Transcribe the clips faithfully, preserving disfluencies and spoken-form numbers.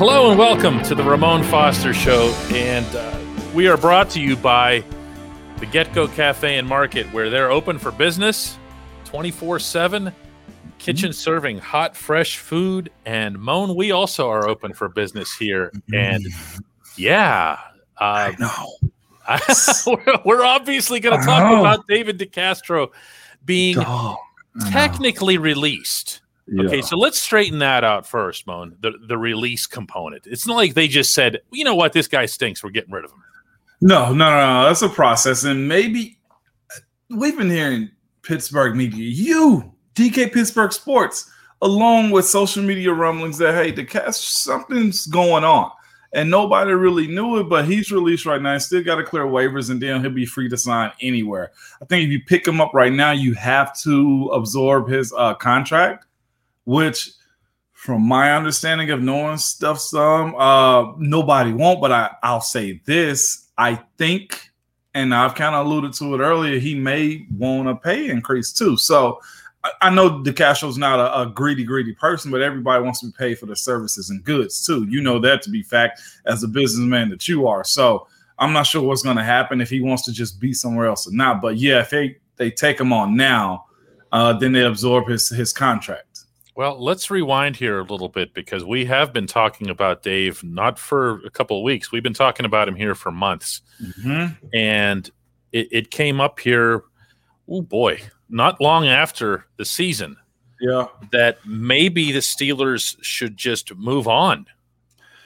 Hello and welcome to the Ramon Foster Show, and uh, we are brought to you by the Get-Go Cafe and Market, where they're open for business twenty-four seven, kitchen serving hot, fresh food. And Moan, we also are open for business here. And yeah, uh, I know. I, we're obviously going to talk know. about David DeCastro being oh, technically released. Yeah. Okay, so let's straighten that out first, Moan, the, the release component. It's not like they just said, you know what, this guy stinks, we're getting rid of him. No, no, no, no. That's a process. And maybe we've been hearing Pittsburgh media, you, D K Pittsburgh Sports, along with social media rumblings that, hey, DeCastro, something's going on. And nobody really knew it, but he's released right now. He's still got to clear waivers, and then he'll be free to sign anywhere. I think if you pick him up right now, you have to absorb his uh, contract, which from my understanding of knowing stuff some, uh, nobody won't, but I, I'll say this. I think, and I've kind of alluded to it earlier, he may want a pay increase too. So I, I know DeCastro's not a, a greedy, greedy person, but everybody wants to be paid for their services and goods too. You know that to be fact as a businessman that you are. So I'm not sure what's going to happen, if he wants to just be somewhere else or not. But yeah, if they, they take him on now, uh, then they absorb his his contract. Well, let's rewind here a little bit, because we have been talking about Dave, not for a couple of weeks. We've been talking about him here for months. Mm-hmm. And it, it came up here, oh boy, not long after the season. Yeah. That maybe the Steelers should just move on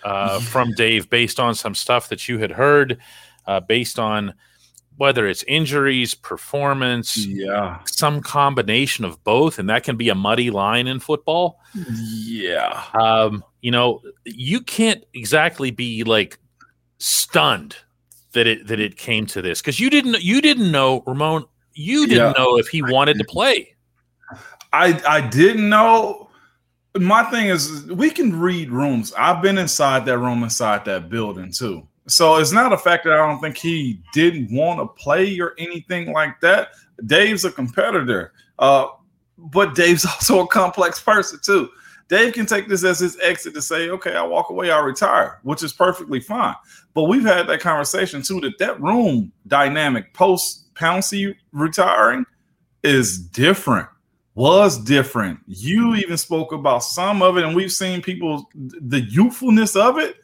uh, from Dave based on some stuff that you had heard, uh, based on whether it's injuries, performance, yeah, some combination of both, and that can be a muddy line in football. Yeah. Um, you know, you can't exactly be like stunned that it that it came to this, because you didn't you didn't know, Ramon, you didn't yeah. know if he wanted to play. I I didn't know. My thing is, we can read rooms. I've been inside that room, inside that building too. So it's not a fact that I don't think he didn't want to play or anything like that. Dave's a competitor, uh, but Dave's also a complex person too. Dave can take this as his exit to say, okay, I walk away, I retire, which is perfectly fine. But we've had that conversation too, that that room dynamic post-Pouncey retiring is different, was different. You even spoke about some of it, and we've seen people, the youthfulness of it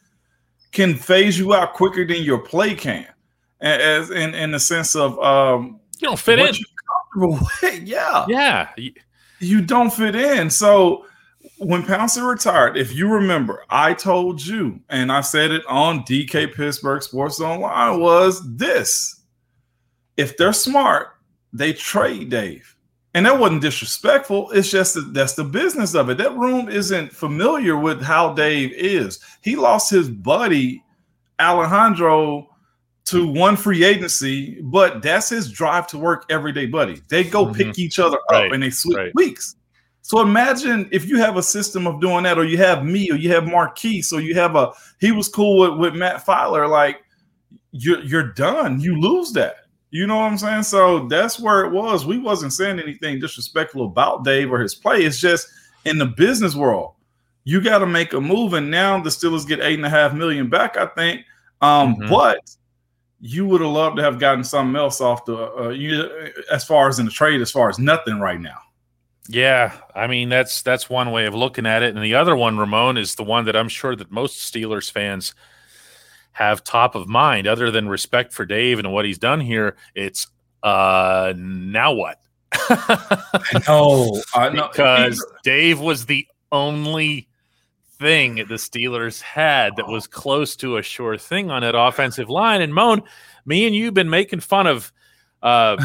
can phase you out quicker than your play can, as in, in the sense of um, you don't fit in. Comfortable with. Yeah, yeah, you don't fit in. So when Pouncey retired, if you remember, I told you, and I said it on D K Pittsburgh Sports Online, was this: if they're smart, they trade Dave, and that wasn't disrespectful. It's just that that's the business of it. That room isn't familiar with how Dave is. He lost his buddy Alejandro to one free agency, but that's his drive to work every day, buddy. They go mm-hmm. pick each other up right. and they switch right. weeks. So imagine if you have a system of doing that, or you have me, or you have Marquise, or you have a, he was cool with, with Matt Fowler. Like you're, you're done. You lose that. You know what I'm saying? So that's where it was. We wasn't saying anything disrespectful about Dave or his play. It's just in the business world, you got to make a move. And now the Steelers get eight and a half million back, I think. Um, mm-hmm. But you would have loved to have gotten something else off the uh, you, as far as in the trade, as far as nothing right now. Yeah, I mean, that's that's one way of looking at it. And the other one, Ramon, is the one that I'm sure that most Steelers fans have top of mind, other than respect for Dave and what he's done here. It's uh now what? I know. I know. Because Dave was the only thing the Steelers had that was close to a sure thing on that offensive line. And Moan, me and you've been making fun of uh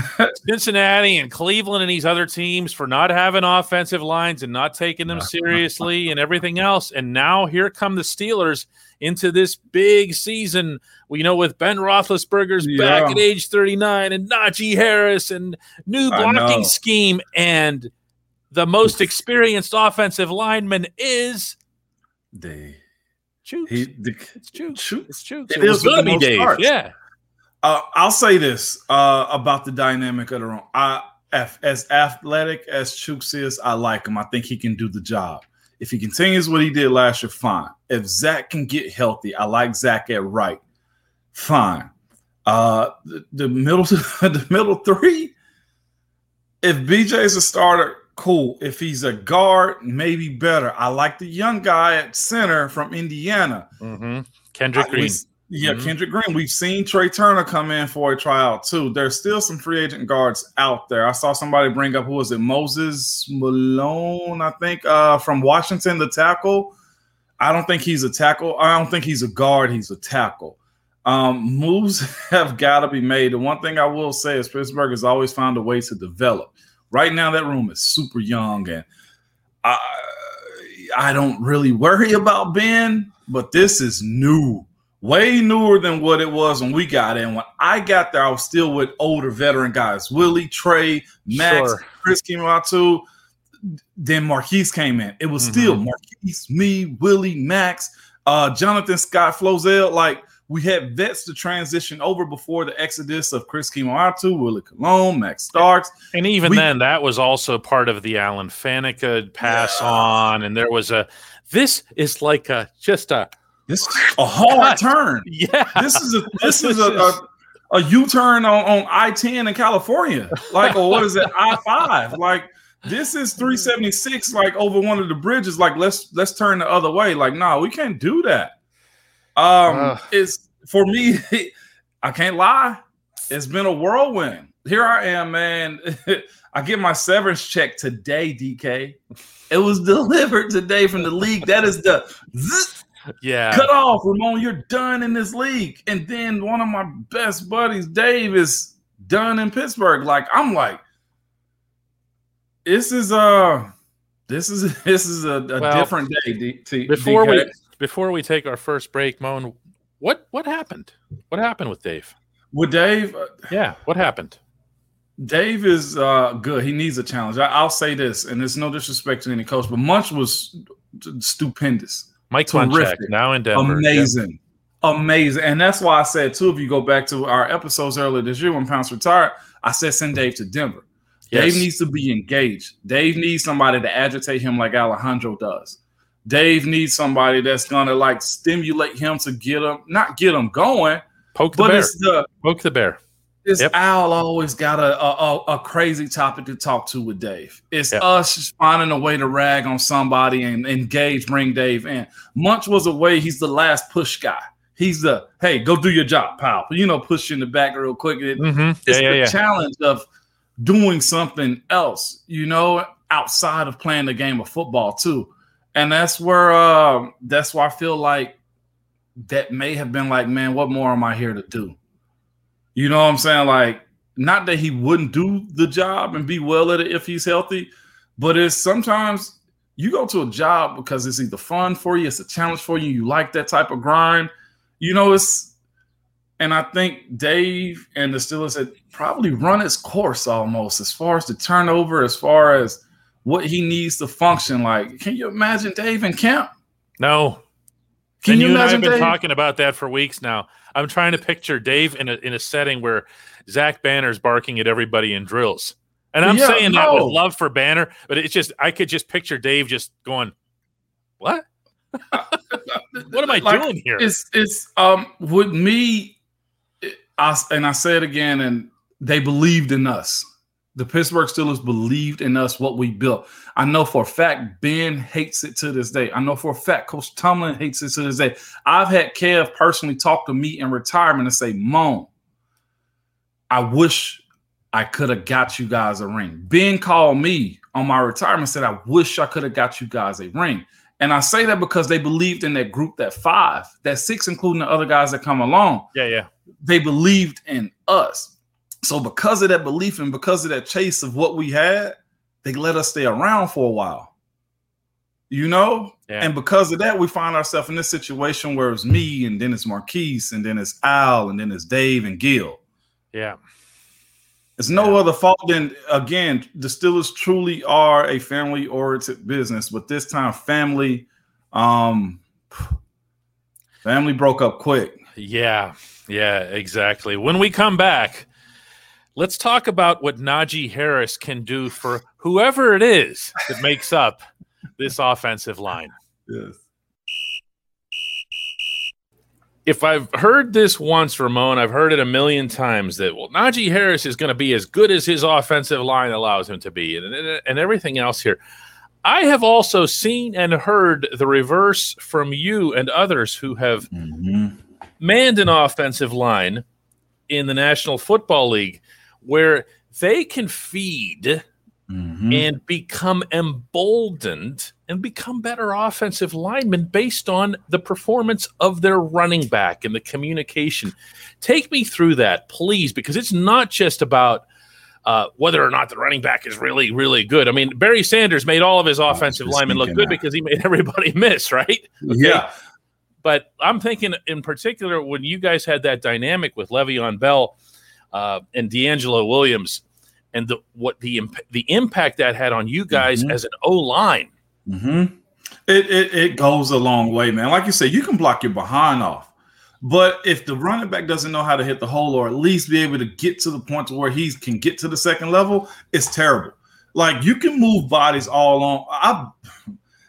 Cincinnati and Cleveland and these other teams for not having offensive lines and not taking them seriously and everything else. And now here come the Steelers into this big season, you know, with Ben Roethlisberger's yeah. back at age thirty-nine and Najee Harris and new blocking scheme, and the most experienced offensive lineman is Dave. Chuks. He, the, it's Chuks. It's Chuks. It, it is going to be Dave. Starts. Yeah. Uh, I'll say this uh, about the dynamic of the room. I, as athletic as Chuks is, I like him. I think he can do the job. If he continues what he did last year, fine. If Zach can get healthy, I like Zach at right, fine. Uh, the, the middle, the middle three. If B J's a starter, cool. If he's a guard, maybe better. I like the young guy at center from Indiana, mm-hmm. Kendrick I, Green. We, yeah, mm-hmm. Kendrick Green. We've seen Trey Turner come in for a tryout too. There's still some free agent guards out there. I saw somebody bring up who was it, Moses Malone, I think, uh, from Washington, the tackle. I don't think he's a tackle. I don't think he's a guard. He's a tackle. Um, moves have got to be made. The one thing I will say is Pittsburgh has always found a way to develop. Right now, that room is super young, and I I don't really worry about Ben, but this is new, way newer than what it was when we got in. When I got there, I was still with older veteran guys, Willie, Trey, Max, sure. Chris Kimuatu. Then Marquise came in. It was mm-hmm. still Marquise, me, Willie, Max, uh, Jonathan Scott, Flozell, like – we had vets to transition over before the exodus of Chris Kimuatu, Willie Colon, Max Starks. And even we, then, that was also part of the Alan Faneca pass yeah. on. And there was a – this is like a just a – this a hard God. turn. Yeah. This is a this is a, a, a U-turn on, on I ten in California. Like, or what is it, I five? Like, this is three seventy-six, like, over one of the bridges. Like, let's let's turn the other way. Like, nah, we can't do that. Um, uh, it's for me, I can't lie. It's been a whirlwind. Here I am, man. I get my severance check today, D K. It was delivered today from the league. That is the zzz, yeah cut off. Ramon, you're done in this league. And then one of my best buddies, Dave, is done in Pittsburgh. Like, I'm like, this is uh this is this is a, a well, different day. D- T- before D K. we. Before we take our first break, Moan, what what happened? What happened with Dave? With Dave? Yeah, what happened? Dave is uh, good. He needs a challenge. I, I'll say this, and it's no disrespect to any coach, but Munch was stupendous. Mike Tunchak, now in Denver. Amazing. Yeah. Amazing. And that's why I said, too, if you go back to our episodes earlier this year when Pounce retired, I said send Dave to Denver. Yes. Dave needs to be engaged. Dave needs somebody to agitate him like Alejandro does. Dave needs somebody that's going to, like, stimulate him to get him – not get him going. Poke the but bear. It's the, Poke the bear. This yep. Al always got a, a a crazy topic to talk to with Dave. It's yep. us just finding a way to rag on somebody and engage, bring Dave in. Munch was a way – he's the last push guy. He's the, hey, go do your job, pal. You know, push you in the back real quick. It, mm-hmm. It's yeah, the yeah, yeah. challenge of doing something else, you know, outside of playing the game of football too. And that's where uh, that's why I feel like that may have been like, man, what more am I here to do? You know what I'm saying? Like, not that he wouldn't do the job and be well at it if he's healthy, but it's sometimes you go to a job because it's either fun for you, it's a challenge for you, you like that type of grind. You know, it's and I think Dave and the Steelers had probably run its course almost as far as the turnover, as far as what he needs to function like. Can you imagine Dave in camp? No. Can and you, you and imagine? I've been Dave? talking about that for weeks now. I'm trying to picture Dave in a in a setting where Zach Banner's barking at everybody in drills. And I'm yeah, saying no. that with love for Banner, but it's just I could just picture Dave just going, what? What am I like, doing here? It's it's um with me, I, and I say it again, and they believed in us. The Pittsburgh Steelers believed in us, what we built. I know for a fact Ben hates it to this day. I know for a fact Coach Tomlin hates it to this day. I've had Kev personally talk to me in retirement and say, Moan, I wish I could have got you guys a ring. Ben called me on my retirement and said, I wish I could have got you guys a ring. And I say that because they believed in that group, that five, that six, including the other guys that come along. Yeah, yeah. They believed in us. So because of that belief and because of that chase of what we had, they let us stay around for a while, you know? Yeah. And because of that, we find ourselves in this situation where it's me and then it's Marquise and then it's Al and then it's Dave and Gil. Yeah. It's no yeah. other fault than, again, the Steelers truly are a family-oriented business, but this time family, um, family broke up quick. Yeah, yeah, exactly. When we come back, let's talk about what Najee Harris can do for whoever it is that makes up this offensive line. Yes. If I've heard this once, Ramon, I've heard it a million times that, well, Najee Harris is going to be as good as his offensive line allows him to be, and, and, and everything else here. I have also seen and heard the reverse from you and others who have mm-hmm. manned an offensive line in the National Football League where they can feed mm-hmm. and become emboldened and become better offensive linemen based on the performance of their running back and the communication. Take me through that, please, because it's not just about uh, whether or not the running back is really, really good. I mean, Barry Sanders made all of his offensive linemen look good that. because he made everybody miss, right? Okay. Yeah. But I'm thinking in particular when you guys had that dynamic with Le'Veon Bell uh, and D'Angelo Williams and the, what the imp- the impact that had on you guys mm-hmm. as an O-line. Mm-hmm. It, it it goes a long way, man. Like you said, you can block your behind off, but if the running back doesn't know how to hit the hole or at least be able to get to the point where he can get to the second level, it's terrible. Like you can move bodies all on. I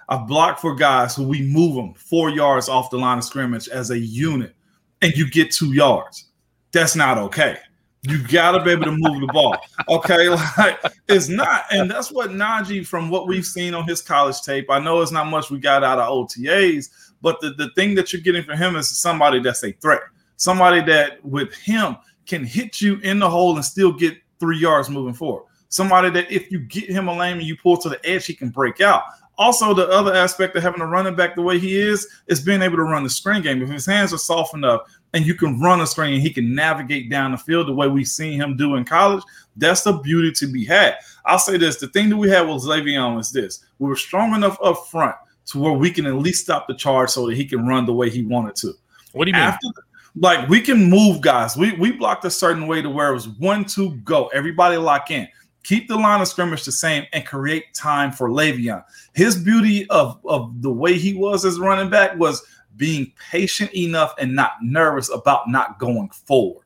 I've blocked for guys who we move them four yards off the line of scrimmage as a unit, and you get two yards. That's not okay. You gotta be able to move the ball. Okay, like it's not, and that's what Najee, from what we've seen on his college tape, I know it's not much we got out of O T As, but the, the thing that you're getting from him is somebody that's a threat. Somebody that with him can hit you in the hole and still get three yards moving forward. Somebody that if you get him a lane and you pull to the edge, he can break out. Also, the other aspect of having a running back the way he is is being able to run the screen game. If his hands are soft enough and you can run a screen and he can navigate down the field the way we've seen him do in college, that's the beauty to be had. I'll say this. The thing that we had with Le'Veon is this. We were strong enough up front to where we can at least stop the charge so that he can run the way he wanted to. What do you mean? After, like, we can move guys. We, we blocked a certain way to where it was one, two, go. Everybody lock in. Keep the line of scrimmage the same and create time for Le'Veon. His beauty of, of the way he was as running back was being patient enough and not nervous about not going forward.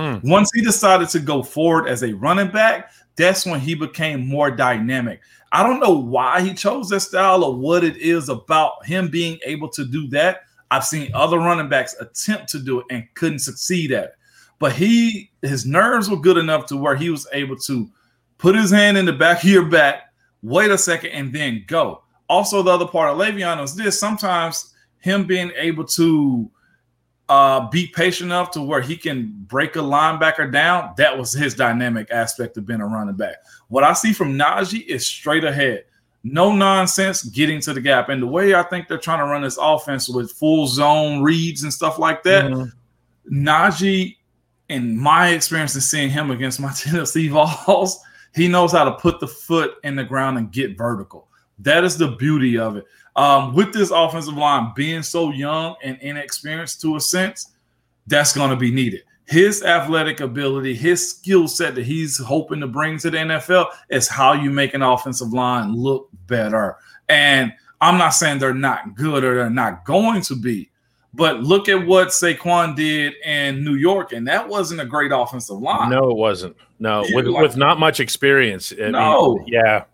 Hmm. Once he decided to go forward as a running back, that's when he became more dynamic. I don't know why he chose that style or what it is about him being able to do that. I've seen other running backs attempt to do it and couldn't succeed at it. But he his nerves were good enough to where he was able to put his hand in the back of your back, wait a second, and then go. Also, the other part of Le'Veon is this. Sometimes him being able to uh, be patient enough to where he can break a linebacker down, that was his dynamic aspect of being a running back. What I see from Najee is straight ahead. No nonsense getting to the gap. And the way I think they're trying to run this offense with full zone reads and stuff like that, mm-hmm. Najee, in my experience in seeing him against my Tennessee Vols, he knows how to put the foot in the ground and get vertical. That is the beauty of it. Um, with this offensive line being so young and inexperienced to a sense, that's going to be needed. His athletic ability, his skill set that he's hoping to bring to the N F L is how you make an offensive line look better. And I'm not saying they're not good or they're not going to be, but look at what Saquon did in New York, and that wasn't a great offensive line. No, it wasn't. No, with, like, with not much experience. I no. Mean, yeah.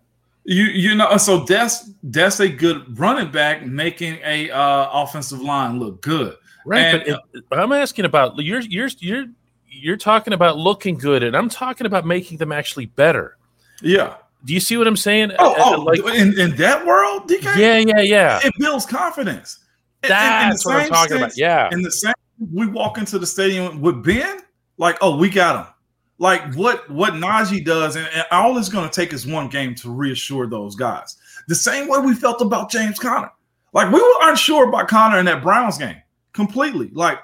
You you know, so that's that's a good running back making a uh, offensive line look good. Right, and, but, it, uh, but I'm asking about you're you're you're you're talking about looking good, and I'm talking about making them actually better. Yeah. Do you see what I'm saying? Oh, uh, oh like, in, in that world, D K? Yeah, yeah, yeah. It builds confidence. That's in, in what I'm talking sense, about. Yeah. In the same, we walk into the stadium with Ben, like, oh, we got him. Like what, what Najee does, and, and all it's going to take is one game to reassure those guys. The same way we felt about James Conner. Like we were unsure about Conner in that Browns game completely. Like,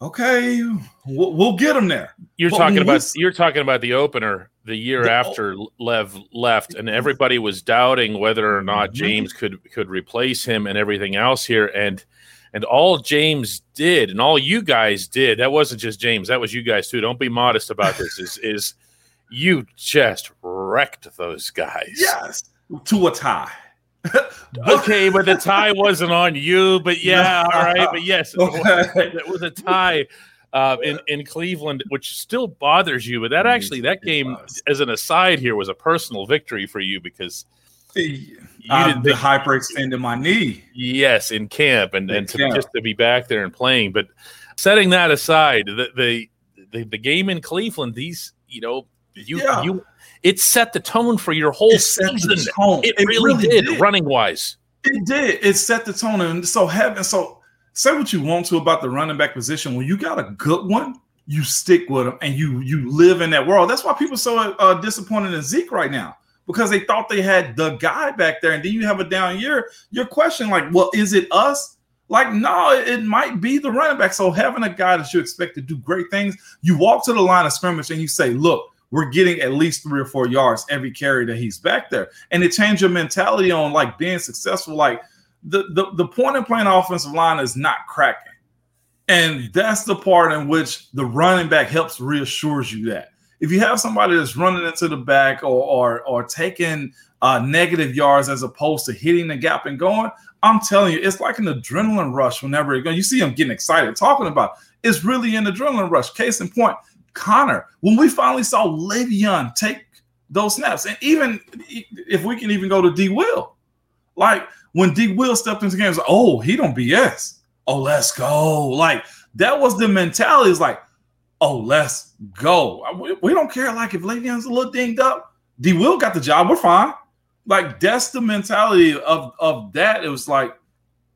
okay, we'll, we'll get him there. You're but talking about we, you're talking about the opener the year the, after Lev left, and everybody was doubting whether or not James could could replace him and everything else here, and. And all James did and all you guys did, that wasn't just James, that was you guys too. Don't be modest about this, is is you just wrecked those guys. Yes, to a tie. Okay, but the tie wasn't on you, but yeah, all right, but yes, it was, it was a tie uh, in, in Cleveland, which still bothers you. But that actually, that game, as an aside here, was a personal victory for you because – You I, did the hyperextended my knee. Yes, in camp, and, in and camp. To, just to be back there and playing. But setting that aside, the the, the, the game in Cleveland, these you know you yeah. you it set the tone for your whole it season. It, it really, really did, did. running wise. It did. It set the tone, and so having so say what you want to about the running back position. When you got a good one, you stick with them, and you you live in that world. That's why people are so uh, disappointed in Zeke right now, because they thought they had the guy back there, and then you have a down year. You're questioning, like, well, is it us? Like, no, it might be the running back. So having a guy that you expect to do great things, you walk to the line of scrimmage and you say, look, we're getting at least three or four yards every carry that he's back there. And it changed your mentality on, like, being successful. Like, the, the, the point in playing offensive line is not cracking. And that's the part in which the running back helps reassures you that. If you have somebody that's running into the back or or, or taking uh, negative yards as opposed to hitting the gap and going, I'm telling you, it's like an adrenaline rush whenever it goes. You see him getting excited, talking about it. It's really an adrenaline rush. Case in point, Connor, when we finally saw Le'Veon take those snaps, and even if we can even go to D. Will, like when D. Will stepped into the game, it was like, oh, he don't B S. Oh, let's go. Like that was the mentality. It's like, oh, let's go. We don't care. Like, if Le'Veon's a little dinged up, D. Will got the job. We're fine. Like, that's the mentality of, of that. It was like,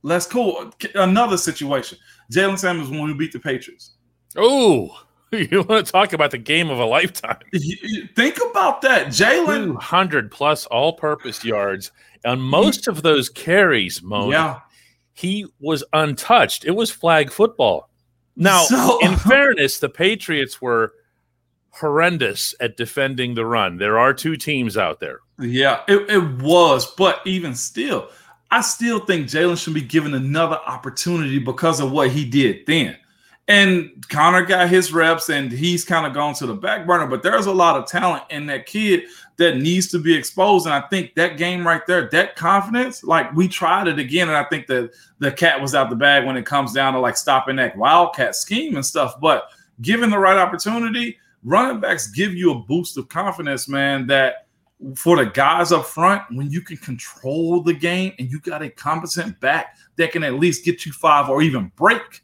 let's cool. Another situation. Jalen Samuels when we beat the Patriots. Oh, you want to talk about the game of a lifetime. You, you think about that. Jalen. two hundred plus all-purpose yards. And most of those carries, Mo, yeah. he was untouched. It was flag football. Now, so, in fairness, the Patriots were horrendous at defending the run. There are two teams out there. Yeah, it, it was. But even still, I still think Jalen should be given another opportunity because of what he did then. And Connor got his reps, and he's kind of gone to the back burner. But there's a lot of talent in that kid that needs to be exposed. And I think that game right there, that confidence, like we tried it again. And I think that the cat was out the bag when it comes down to like stopping that wildcat scheme and stuff. But given the right opportunity, running backs give you a boost of confidence, man, that for the guys up front, when you can control the game and you got a competent back that can at least get you five or even break,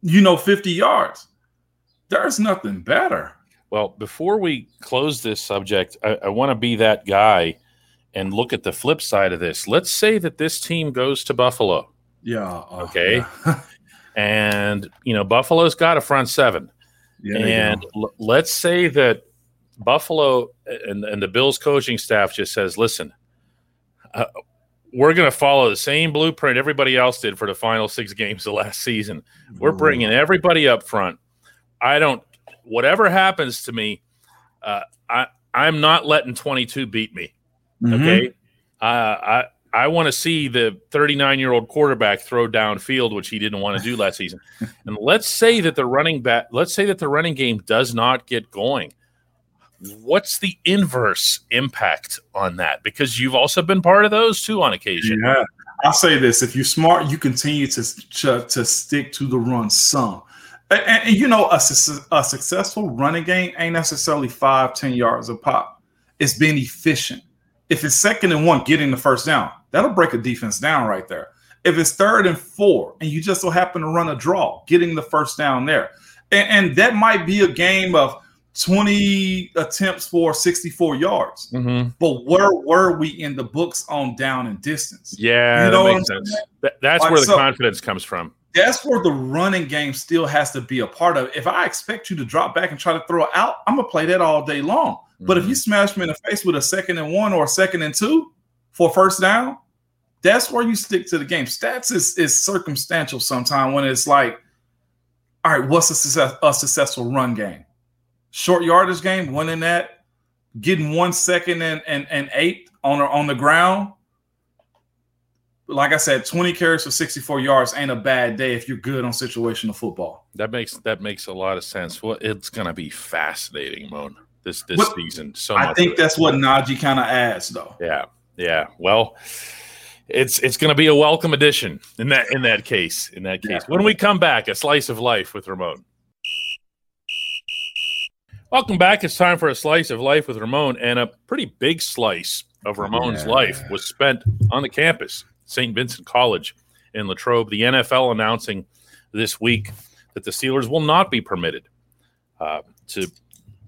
you know, fifty yards. There's nothing better. Well, before we close this subject, I, I want to be that guy and look at the flip side of this. Let's say that this team goes to Buffalo. Yeah. Okay. Yeah. And, you know, Buffalo's got a front seven. Yeah, and l- let's say that Buffalo and, and the Bills coaching staff just says, listen, uh, we're going to follow the same blueprint everybody else did for the final six games of last season. We're bringing everybody up front. I don't – whatever happens to me, uh, I, I'm not letting twenty-two beat me, mm-hmm. okay? Uh, I I want to see the thirty-nine-year-old quarterback throw downfield, which he didn't want to do last season. And let's say that the running back – let's say that the running game does not get going. What's the inverse impact on that? Because you've also been part of those too on occasion. Yeah, I'll say this. If you're smart, you continue to, to, to stick to the run some. And, and, and you know, a, a successful running game ain't necessarily five, ten yards a pop. It's being efficient. If it's second and one, getting the first down, that'll break a defense down right there. If it's third and four and you just so happen to run a draw, getting the first down there. And, and that might be a game of twenty attempts for sixty-four yards. Mm-hmm. But where were we in the books on down and distance? Yeah, you know that makes sense. Th- that's like, where the so, confidence comes from. That's where the running game still has to be a part of. If I expect you to drop back and try to throw out, I'm going to play that all day long. Mm-hmm. But if you smash me in the face with a second and one or a second and two for first down, that's where you stick to the game. Stats is, is circumstantial sometimes when it's like, all right, what's a, success, a successful run game? Short yardage game, winning that, getting one second and, and, and eight on, on the ground. Like I said, twenty carries for sixty-four yards ain't a bad day if you're good on situational football. That makes that makes a lot of sense. Well, it's going to be fascinating, Moan, this this but season. So I much think that's what Najee kind of adds, though. Yeah, yeah. Well, it's it's going to be a welcome addition in that in that case. In that case, yeah. When we come back, a slice of life with Ramon. Welcome back. It's time for a slice of life with Ramon, and a pretty big slice of Ramon's yeah. life was spent on the campus, Saint Vincent College in Latrobe. The N F L announcing this week that the Steelers will not be permitted uh, to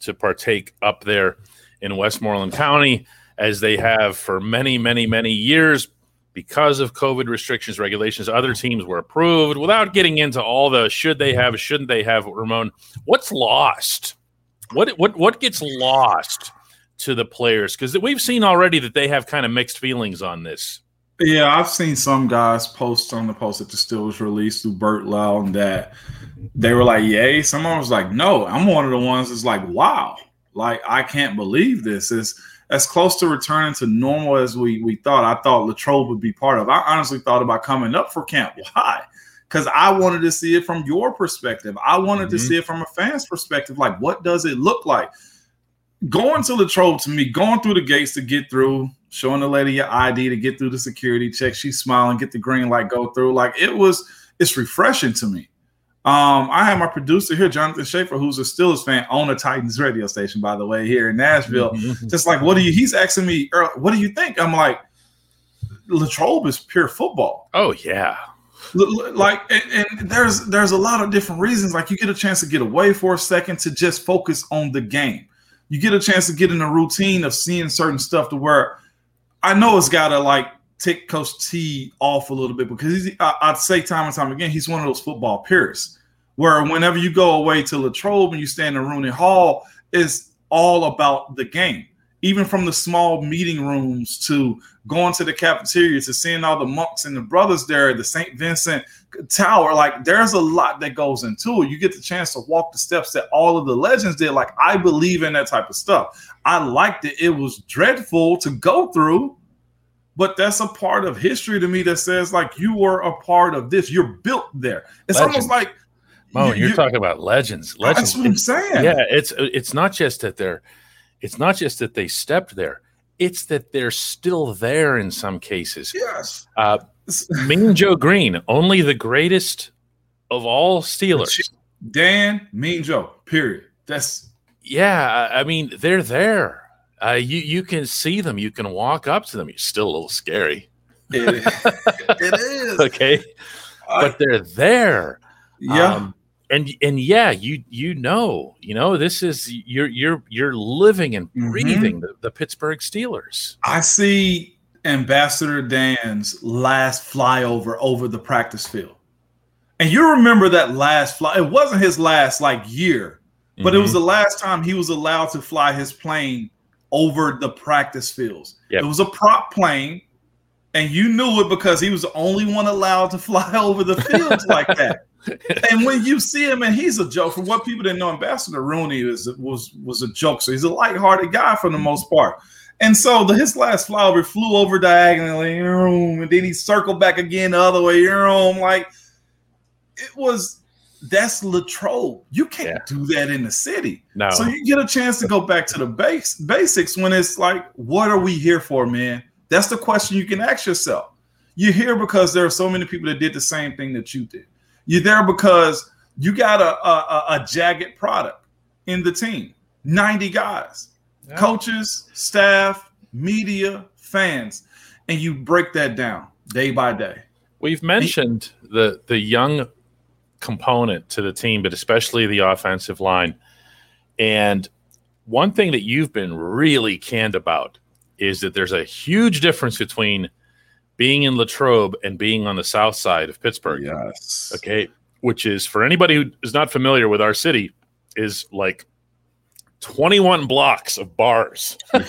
to partake up there in Westmoreland County, as they have for many, many, many years because of COVID restrictions, regulations. Other teams were approved without getting into all the should they have, shouldn't they have. Ramon, what's lost? What what what gets lost to the players? Because we've seen already that they have kind of mixed feelings on this. Yeah, I've seen some guys post on the post that the Steelers released through Bert Lown that they were like, yay. Someone was like, no, I'm one of the ones that's like, wow, like I can't believe this. It's as close to returning to normal as we we thought. I thought Latrobe would be part of. I honestly thought about coming up for camp. Why? Because I wanted to see it from your perspective. I wanted mm-hmm. to see it from a fan's perspective. Like, what does it look like? Going to Latrobe, to me, going through the gates to get through, showing the lady your I D to get through the security check. She's smiling, get the green light, go through. Like, it was, it's refreshing to me. Um, I have my producer here, Jonathan Schaefer, who's a Steelers fan, on a Titans radio station, by the way, here in Nashville. Mm-hmm. Just like, what do you, he's asking me, what do you think? I'm like, Latrobe is pure football. Oh, yeah. Like, and, and there's there's a lot of different reasons. Like, you get a chance to get away for a second to just focus on the game. You get a chance to get in a routine of seeing certain stuff to where I know it's got to, like, tick Coach T off a little bit, because he's, I, I'd say time and time again, he's one of those football purists where whenever you go away to Latrobe and you stand in Rooney Hall, it's all about the game. Even from the small meeting rooms to going to the cafeteria to seeing all the monks and the brothers there, the Saint Vincent Tower, like there's a lot that goes into it. You get the chance to walk the steps that all of the legends did. Like, I believe in that type of stuff. I liked it. It was dreadful to go through, but that's a part of history to me that says, like, you were a part of this. You're built there. It's Legend. Almost like Mo, you, you're, you're talking about legends. legends. That's what I'm saying. Yeah, it's it's not just that they're It's not just that they stepped there. It's that they're still there in some cases. Yes. Uh, Mean Joe Green, only the greatest of all Steelers. Dan, Mean Joe, period. That's Yeah, I mean, they're there. Uh, you, you can see them. You can walk up to them. It's still a little scary. It is. It is. Okay. Uh, but they're there. Yeah. Um, And and yeah, you you know, you know, this is you're you're you're living and breathing mm-hmm. the, the Pittsburgh Steelers. I see Ambassador Dan's last flyover over the practice field. And you remember that last fly, it wasn't his last like year, but mm-hmm. it was the last time he was allowed to fly his plane over the practice fields. Yep. It was a prop plane, and you knew it because he was the only one allowed to fly over the fields like that. And when you see him, and he's a joke. For what people didn't know, Ambassador Rooney was was was a joke. So he's a lighthearted guy for the most part. And so the, his last flyover flew over diagonally, and then he circled back again the other way. Like, it was that's Latrobe. You can't yeah. do that in the city. No. So you get a chance to go back to the base basics when it's like, what are we here for, man? That's the question you can ask yourself. You're here because there are so many people that did the same thing that you did. You're there because you got a, a, a jagged product in the team. ninety guys, yeah. coaches, staff, media, fans, and you break that down day by day. We've mentioned the, the young component to the team, but especially the offensive line. And one thing that you've been really canned about is that there's a huge difference between being in Latrobe and being on the south side of Pittsburgh. Yes. Okay. Which is, for anybody who is not familiar with our city, is like twenty-one blocks of bars. Yeah.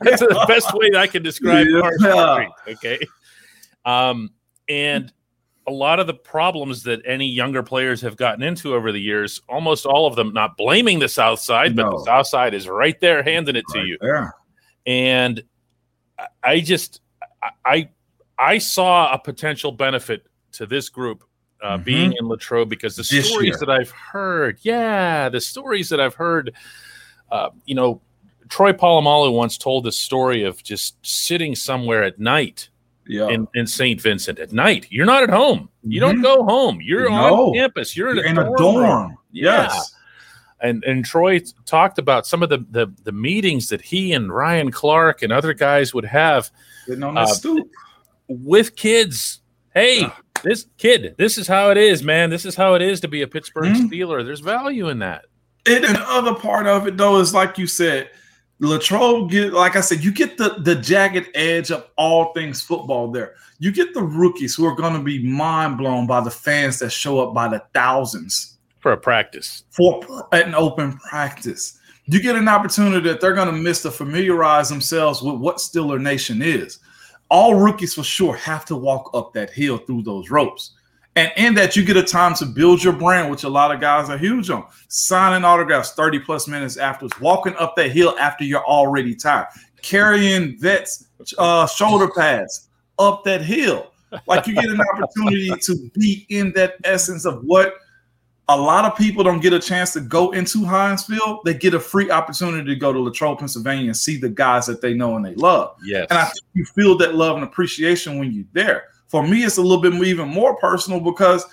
That's the best way I can describe yeah. our street. Okay. Um, and a lot of the problems that any younger players have gotten into over the years, almost all of them, not blaming the south side, no. but the south side is right there handing it right to you. There. And I just, I I saw a potential benefit to this group uh, mm-hmm. being in Latrobe, because the this stories year. that I've heard, yeah, the stories that I've heard, uh, you know, Troy Polamalu once told this story of just sitting somewhere at night yeah. in, in Saint Vincent at night. You're not at home. You mm-hmm. don't go home. You're no. on campus. You're in, You're a, in dorm. a dorm. Yes. Yeah. And and Troy talked about some of the, the, the meetings that he and Ryan Clark and other guys would have on the uh, stoop with kids. Hey, oh. this kid, this is how it is, man. This is how it is to be a Pittsburgh mm-hmm. Steeler. There's value in that. And another part of it, though, is like you said, Latrobe, get, like I said, you get the, the jagged edge of all things football there. You get the rookies who are going to be mind blown by the fans that show up by the thousands. For a practice. For an open practice. You get an opportunity that they're going to miss to familiarize themselves with what Steeler Nation is. All rookies for sure have to walk up that hill through those ropes. And in that, you get a time to build your brand, which a lot of guys are huge on. Signing autographs thirty-plus minutes afterwards, walking up that hill after you're already tired, carrying vets' uh, shoulder pads up that hill. Like, you get an opportunity to be in that essence of what a lot of people don't get a chance to go into Hinesville. They get a free opportunity to go to Latrobe, Pennsylvania, and see the guys that they know and they love. Yes. And I think you feel that love and appreciation when you're there. For me, it's a little bit even more personal because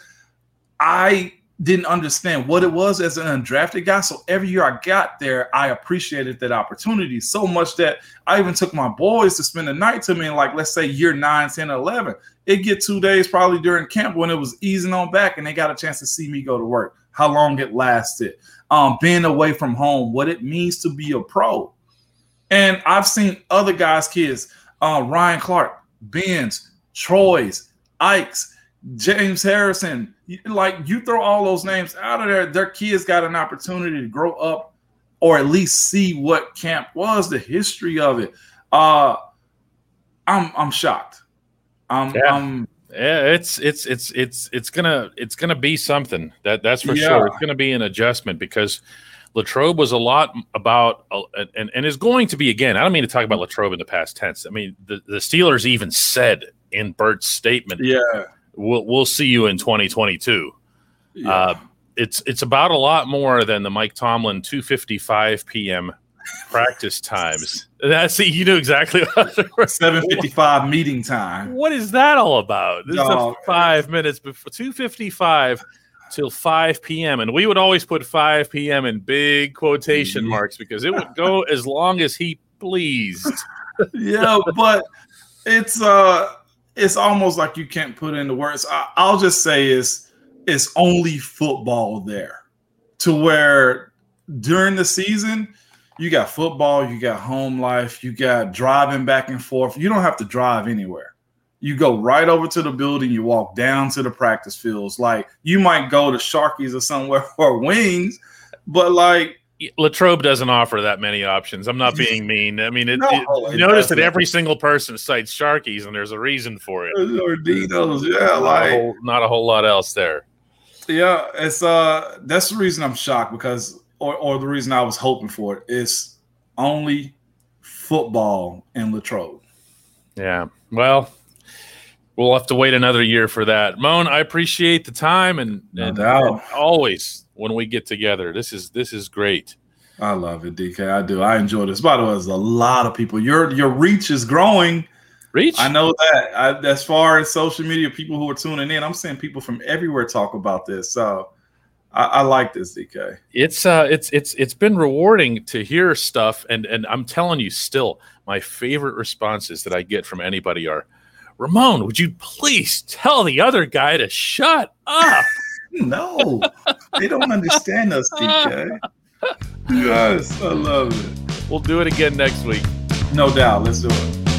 I didn't understand what it was as an undrafted guy. So every year I got there, I appreciated that opportunity so much that I even took my boys to spend the night to me in, like, let's say year nine, ten, eleven. It'd get two days probably during camp when it was easing on back and they got a chance to see me go to work, how long it lasted, um, being away from home, what it means to be a pro. And I've seen other guys' kids, uh, Ryan Clark, Ben's, Troy's, Ike's, James Harrison, like, you throw all those names out of there, their kids got an opportunity to grow up or at least see what camp was, the history of it. Uh, I'm I'm shocked. Um, yeah. I'm, yeah, it's it's it's it's it's gonna it's gonna be something that that's for yeah. sure. It's gonna be an adjustment because Latrobe was a lot about and and is going to be again. I don't mean to talk about Latrobe in the past tense. I mean the, the Steelers even said in Bert's statement, yeah, we'll we'll see you in twenty twenty-two. Yeah. Uh, it's it's about a lot more than the Mike Tomlin two fifty-five p.m. practice times. That's see, you knew exactly what seven fifty-five meeting time. What is that all about? This oh, is five minutes before two fifty-five till five p.m. and we would always put five p.m. in big quotation mm-hmm. marks because it would go as long as he pleased. Yeah, but it's uh. It's almost like you can't put into words. I, I'll just say is it's only football there to where during the season, you got football, you got home life, you got driving back and forth. You don't have to drive anywhere. You go right over to the building. You walk down to the practice fields. Like, you might go to Sharky's or somewhere for wings, but like, Latrobe doesn't offer that many options. I'm not being mean. I mean, it, no, it, you notice that every single person cites Sharky's, and there's a reason for it. Or Dino's, yeah, not like a whole, not a whole lot else there. Yeah, it's uh, that's the reason I'm shocked because, or or the reason I was hoping for it. It's only football in Latrobe. Yeah, well, we'll have to wait another year for that. Moan, I appreciate the time and, no and, doubt. and always. When we get together, this is this is great. I love it, D K. I do. I enjoy this. By the way, there's a lot of people. Your your reach is growing. Reach? I know that. I, as far as social media, people who are tuning in, I'm seeing people from everywhere talk about this. So I, I like this, D K. It's uh, it's it's it's been rewarding to hear stuff, and and I'm telling you, still, my favorite responses that I get from anybody are, Ramon, would you please tell the other guy to shut up? No, they don't understand us, D K. Yes, I love it. We'll do it again next week. No doubt. Let's do it.